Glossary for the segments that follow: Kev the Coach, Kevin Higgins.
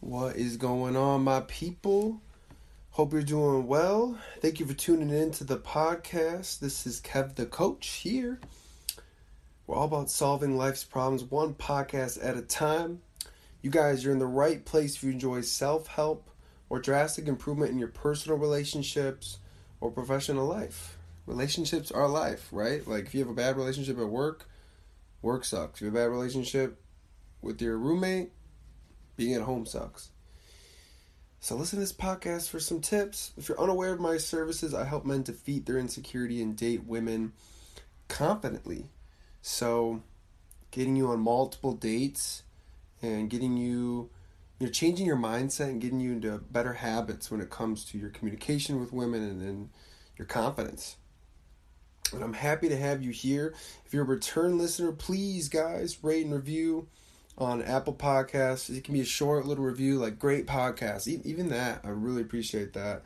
What is going on, my people? Hope you're doing well. Thank you for tuning in to the podcast. This is Kev the Coach here. We're all about solving life's problems one podcast at a time. You guys, you're in the right place if you enjoy self-help or drastic improvement in your personal relationships or professional life. Relationships are life, right? Like if you have a bad relationship at work, work sucks. If you have a bad relationship with your roommate, being at home sucks. So listen to this podcast for some tips. If you're unaware of my services, I help men defeat their insecurity and date women confidently. So getting you on multiple dates and getting you're changing your mindset and getting you into better habits when it comes to your communication with women and your confidence. And I'm happy to have you here. If you're a return listener, please, guys, rate and review on Apple Podcasts. It can be a short little review, like great podcast. Even that, I really appreciate that.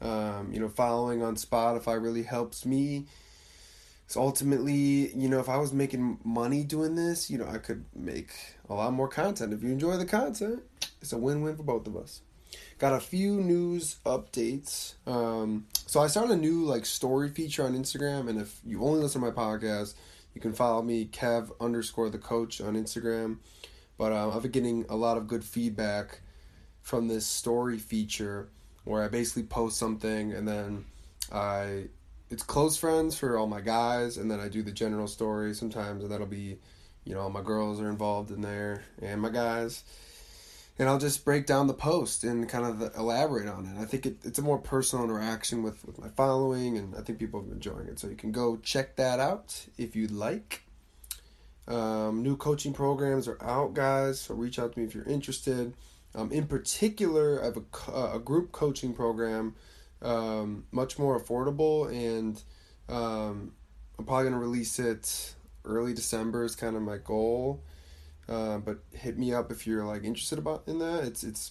Following on Spotify really helps me. So ultimately, if I was making money doing this, I could make a lot more content. If you enjoy the content, it's a win-win for both of us. Got a few news updates. So I started a new story feature on Instagram, and if you only listen to my podcast, you can follow me, Kev_the_coach on Instagram. But I've been getting a lot of good feedback from this story feature where I basically post something and then it's close friends for all my guys, and then I do the general story sometimes, and that'll be, all my girls are involved in there and my guys. And I'll just break down the post and kind of elaborate on it. I think it's a more personal interaction with my following, and I think people have been enjoying it. So you can go check that out if you'd like. New coaching programs are out, guys, so reach out to me if you're interested. In particular, I have a group coaching program, much more affordable, and I'm probably going to release it early December is kind of my goal, but hit me up if you're interested in that. It's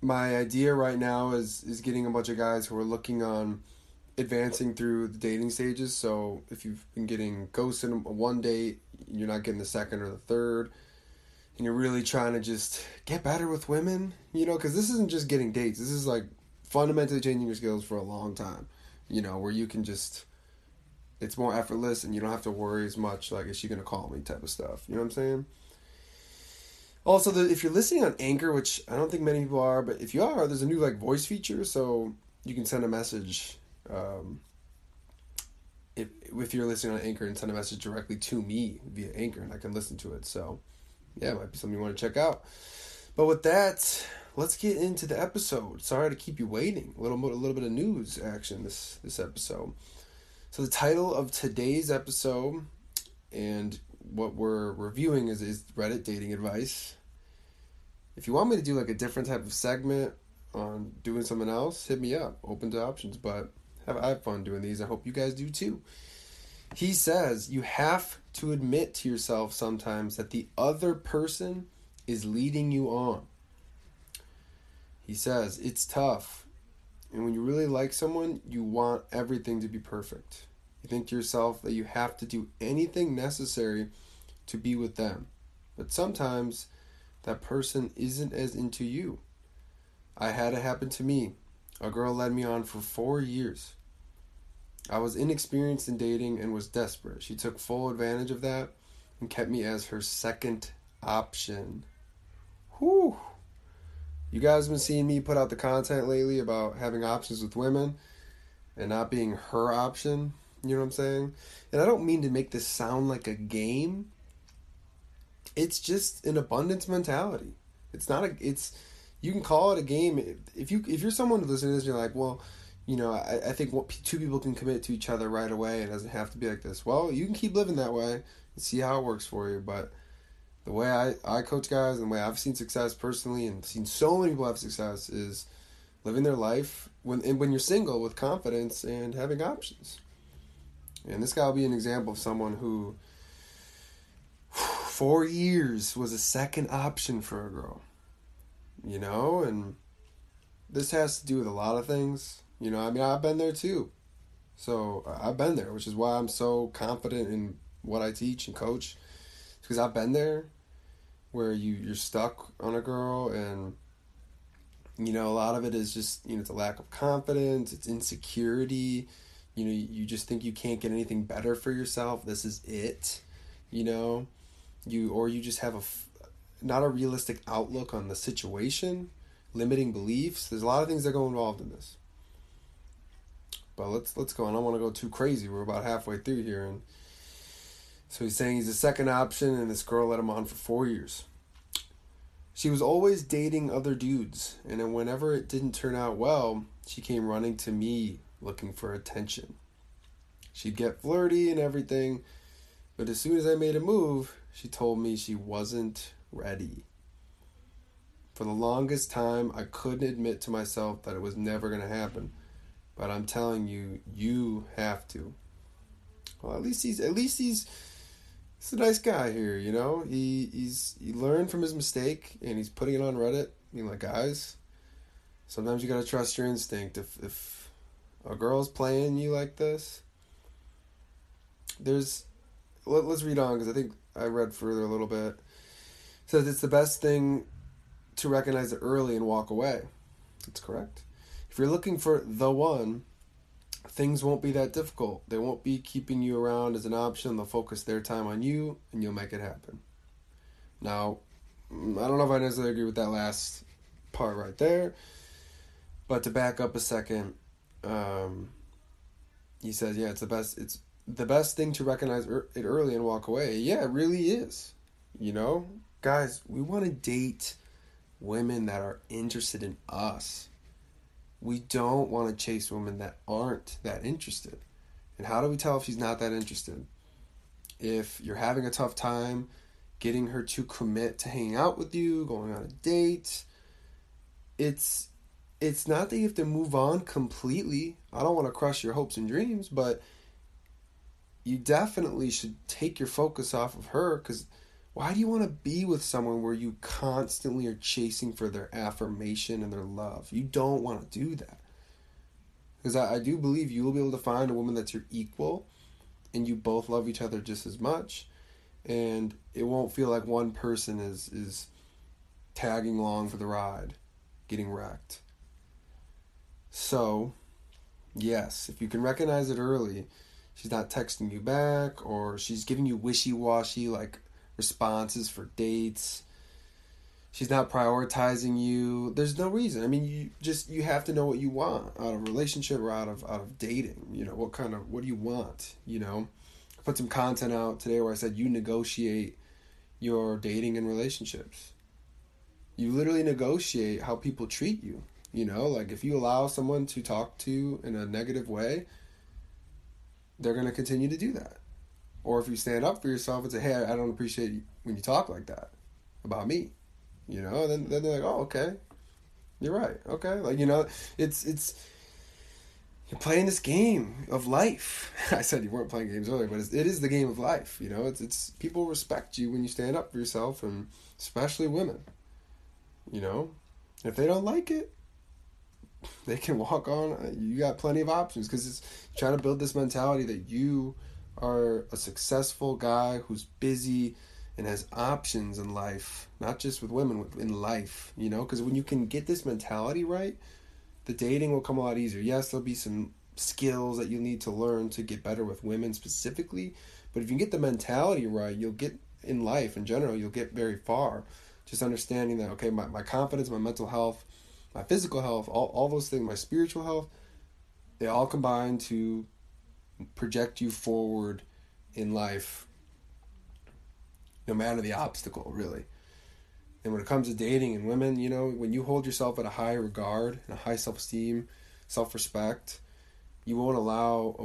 my idea right now is getting a bunch of guys who are looking on advancing through the dating stages. So if you've been getting ghosted on one date, you're not getting the second or the third, and you're really trying to just get better with women, because this isn't just getting dates. This is fundamentally changing your skills for a long time, where you can just, it's more effortless and you don't have to worry as much, is she going to call me type of stuff. You know what I'm saying? Also, if you're listening on Anchor, which I don't think many people are, but if you are, there's a new voice feature, so you can send a message. If you're listening on Anchor, and send a message directly to me via Anchor, and I can listen to it. So yeah, it might be something you want to check out. But with that, let's get into the episode. Sorry to keep you waiting. A little bit of news action this episode. So the title of today's episode and what we're reviewing is Reddit dating advice. If you want me to do a different type of segment on doing something else, hit me up. Open to options, but I have fun doing these. I hope you guys do too. He says, you have to admit to yourself sometimes that the other person is leading you on. He says, it's tough. And when you really like someone, you want everything to be perfect. You think to yourself that you have to do anything necessary to be with them. But sometimes that person isn't as into you. I had it happen to me. A girl led me on for 4 years. I was inexperienced in dating and was desperate. She took full advantage of that and kept me as her second option. Whew. You guys have been seeing me put out the content lately about having options with women and not being her option. You know what I'm saying? And I don't mean to make this sound like a game. It's just an abundance mentality. You can call it a game. If you're someone listening to this and you're I think two people can commit to each other right away. It doesn't have to be like this. Well, you can keep living that way and see how it works for you. But the way I coach guys and the way I've seen success personally and seen so many people have success is living their life when you're single with confidence and having options. And this guy will be an example of someone who 4 years was a second option for a girl. And this has to do with a lot of things. I've been there too. So I've been there, which is why I'm so confident in what I teach and coach. It's because I've been there. where you're stuck on a girl, and you know, a lot of it is just, you know, it's a lack of confidence, it's insecurity, you know, you just think you can't get anything better for yourself, this is it, you know, you just have not a realistic outlook on the situation, limiting beliefs. There's a lot of things that go involved in this. But let's go. I don't want to go too crazy. We're about halfway through here. And so he's saying he's the second option, and this girl let him on for 4 years. She was always dating other dudes, and then whenever it didn't turn out well, she came running to me looking for attention. She'd get flirty and everything, but as soon as I made a move, she told me she wasn't ready. For the longest time, I couldn't admit to myself that it was never going to happen. But I'm telling you, you have to. Well, he's a nice guy here, you know. He learned from his mistake, and he's putting it on Reddit. I mean, like, guys, sometimes you gotta trust your instinct. If a girl's playing you like this, let's read on, because I think I read further a little bit. It says it's the best thing to recognize it early and walk away. That's correct. If you're looking for the one, things won't be that difficult. They won't be keeping you around as an option. They'll focus their time on you, and you'll make it happen. Now, I don't know if I necessarily agree with that last part right there, but to back up a second, he says, yeah, it's the best thing to recognize it early and walk away. Yeah, it really is. You know, guys, we want to date women that are interested in us. We don't want to chase women that aren't that interested. And how do we tell if she's not that interested? If you're having a tough time getting her to commit to hanging out with you, going on a date, it's not that you have to move on completely. I don't want to crush your hopes and dreams, but you definitely should take your focus off of her, because why do you want to be with someone where you constantly are chasing for their affirmation and their love? You don't want to do that. Because I do believe you will be able to find a woman that's your equal, and you both love each other just as much, and it won't feel like one person is tagging along for the ride, getting wrecked. So, yes, if you can recognize it early, she's not texting you back, or she's giving you wishy-washy, like, responses for dates. She's not prioritizing you. There's no reason. I mean, you have to know what you want out of a relationship or out of dating. You know, what do you want? You know, I put some content out today where I said you negotiate your dating and relationships. You literally negotiate how people treat you. You know, like if you allow someone to talk to you in a negative way, they're going to continue to do that. Or if you stand up for yourself and say, hey, I don't appreciate when you talk like that about me, you know, then they're like, oh, okay, you're right, okay. Like, you know, it's you're playing this game of life. I said you weren't playing games earlier, but it is the game of life, you know. It's people respect you when you stand up for yourself, and especially women, you know. If they don't like it, they can walk on. You got plenty of options, because it's trying to build this mentality that you are a successful guy who's busy and has options in life, not just with women, in life, you know, because when you can get this mentality right, the dating will come a lot easier. Yes, there'll be some skills that you need to learn to get better with women specifically, but if you can get the mentality right, you'll get in life in general, you'll get very far. Just understanding that, okay, my confidence, my mental health, my physical health, all those things, my spiritual health, they all combine to project you forward in life, no matter the obstacle, really. And when it comes to dating and women, you know, when you hold yourself at a high regard and a high self-esteem, self-respect, you wouldn't allow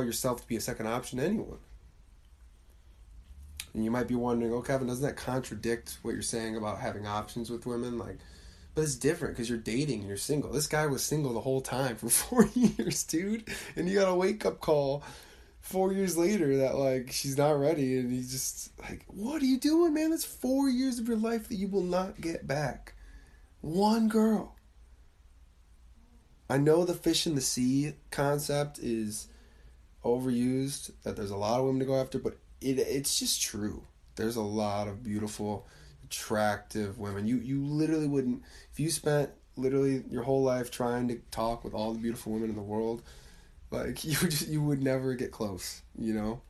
yourself to be a second option to anyone. And you might be wondering, oh, Kevin, doesn't that contradict what you're saying about having options with women? Like, but it's different because you're dating and you're single. This guy was single the whole time for 4 years, dude. And you got a wake-up call 4 years later that, like, she's not ready. And he's just like, what are you doing, man? That's 4 years of your life that you will not get back. One girl. I know the fish in the sea concept is overused, that there's a lot of women to go after, but it's just true. There's a lot of beautiful, attractive women. You literally wouldn't, if you spent literally your whole life trying to talk with all the beautiful women in the world, like you would never get close, you know?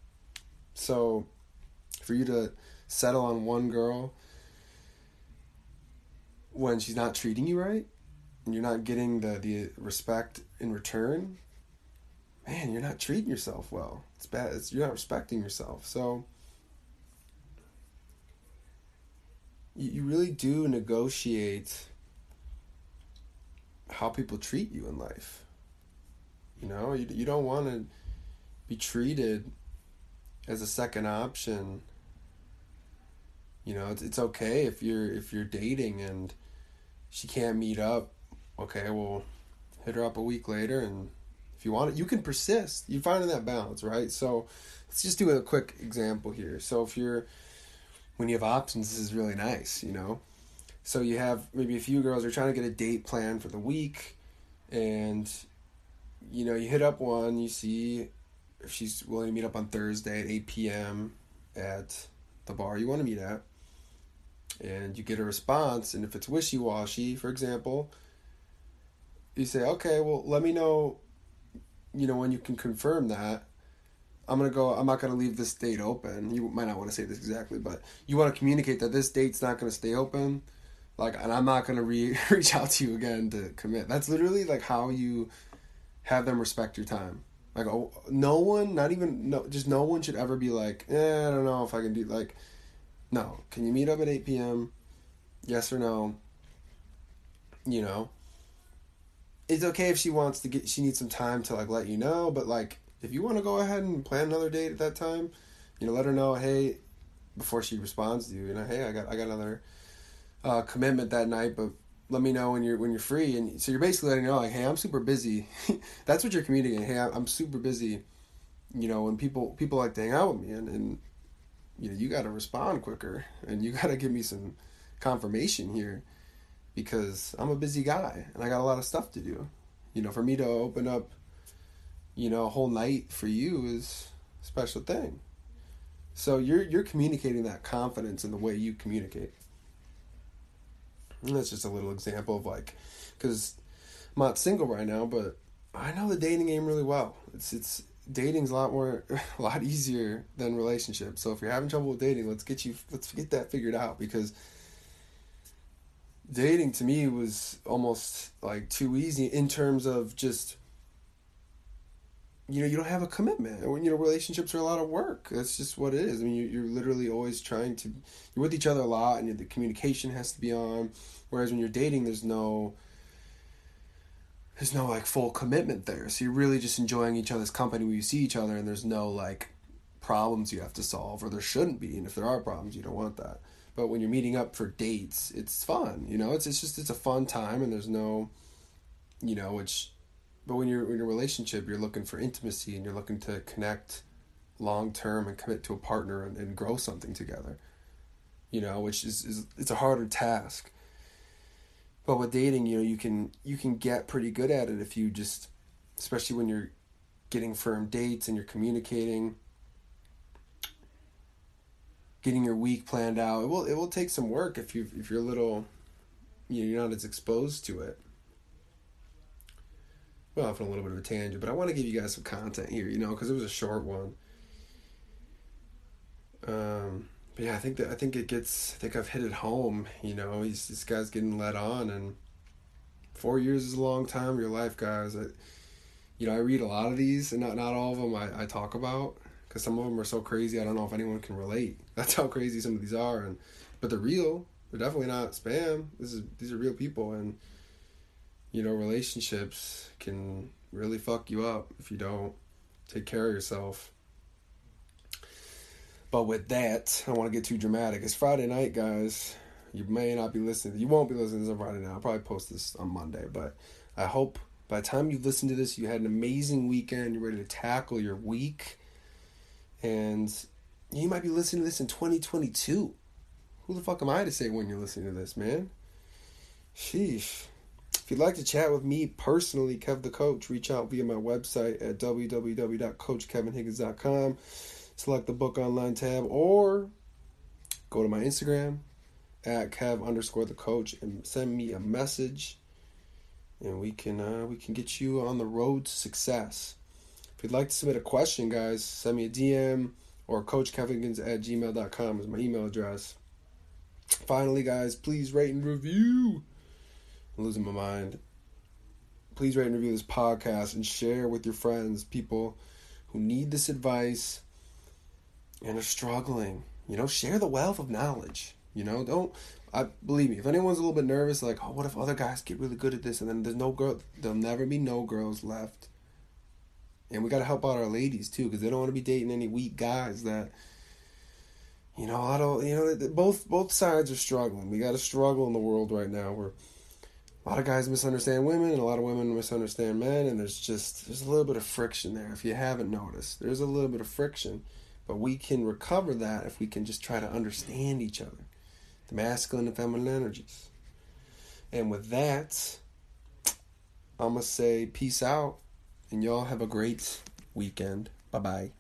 So for you to settle on one girl when she's not treating you right and you're not getting the respect in return, man, you're not treating yourself well. It's bad. You're not respecting yourself. So you really do negotiate how people treat you in life. You know, you don't want to be treated as a second option. You know, it's okay if you're dating and she can't meet up. Okay, well, hit her up a week later, and if you want it, you can persist. You're finding that balance, right? So let's just do a quick example here. So when you have options, this is really nice, you know? So you have maybe a few girls who are trying to get a date plan for the week, and you know, you hit up one, you see if she's willing to meet up on Thursday at 8 p.m. at the bar you want to meet at, and you get a response, and if it's wishy-washy, for example, you say, okay, well, let me know, you know, when you can confirm that. I'm not going to leave this date open. You might not want to say this exactly, but you want to communicate that this date's not going to stay open, like, and I'm not going to reach out to you again to commit. That's literally like how you have them respect your time. Like, oh, no one should ever be like, I don't know if I can do, like, no. Can you meet up at 8 p.m.? Yes or no? You know? It's okay if she needs some time to, like, let you know, but, like, if you want to go ahead and plan another date at that time, you know, let her know, hey, before she responds to you, you know, hey, I got another commitment that night, but let me know when you're free. And so you're basically letting her know, like, hey, I'm super busy. That's what you're communicating. Hey, I'm super busy. You know, and people like to hang out with me, and you know, you got to respond quicker, and you got to give me some confirmation here, because I'm a busy guy and I got a lot of stuff to do. You know, for me to open up, you know, a whole night for you is a special thing. So you're communicating that confidence in the way you communicate. And that's just a little example of, like, because I'm not single right now, but I know the dating game really well. It's dating's a lot easier than relationships. So if you're having trouble with dating, let's get that figured out, because dating to me was almost like too easy in terms of just, you know, you don't have a commitment. You know, relationships are a lot of work. That's just what it is. I mean, you're literally always you're with each other a lot, and the communication has to be on. Whereas when you're dating, there's no like full commitment there. So you're really just enjoying each other's company when you see each other, and there's no like problems you have to solve, or there shouldn't be. And if there are problems, you don't want that. But when you're meeting up for dates, it's fun. You know, it's just a fun time, and there's no, you know, which. But when you're in a relationship, you're looking for intimacy, and you're looking to connect long-term and commit to a partner and grow something together, you know, which is it's a harder task. But with dating, you know, you can get pretty good at it if you just, especially when you're getting firm dates and you're communicating, getting your week planned out. It will take some work if you're a little, you know, you're not as exposed to it. Well, off on a little bit of a tangent, but I want to give you guys some content here, you know, because it was a short one. But yeah, I think I've hit it home. You know, this guy's getting led on, and 4 years is a long time of your life, guys. I read a lot of these, and not all of them I talk about, because some of them are so crazy I don't know if anyone can relate. That's how crazy some of these are, but they're real. They're definitely not spam. These are real people, and you know, relationships can really fuck you up if you don't take care of yourself. But with that, I don't want to get too dramatic. It's Friday night, guys. You may not be listening. You won't be listening to this on Friday night. I'll probably post this on Monday. But I hope by the time you listen to this, you had an amazing weekend. You're ready to tackle your week. And you might be listening to this in 2022. Who the fuck am I to say when you're listening to this, man? Sheesh. If you'd like to chat with me personally, Kev the Coach, reach out via my website at www.coachkevinhiggins.com. Select the book online tab, or go to my Instagram at Kev_the_coach and send me a message, and we can get you on the road to success. If you'd like to submit a question, guys, send me a DM or coachkevinhiggins@gmail.com is my email address. Finally, guys, please rate and review. I'm losing my mind. Please rate and review this podcast and share with your friends, people who need this advice and are struggling. You know, share the wealth of knowledge. You know, believe me, if anyone's a little bit nervous, like, oh, what if other guys get really good at this and then there's no girl, there'll never be no girls left. And we got to help out our ladies too, because they don't want to be dating any weak guys that, you know, both sides are struggling. We got to struggle in the world right now where a lot of guys misunderstand women and a lot of women misunderstand men, and there's a little bit of friction there. If you haven't noticed, there's a little bit of friction, but we can recover that if we can just try to understand each other, the masculine and feminine energies. And with that, I'm going to say peace out, and y'all have a great weekend. Bye-bye.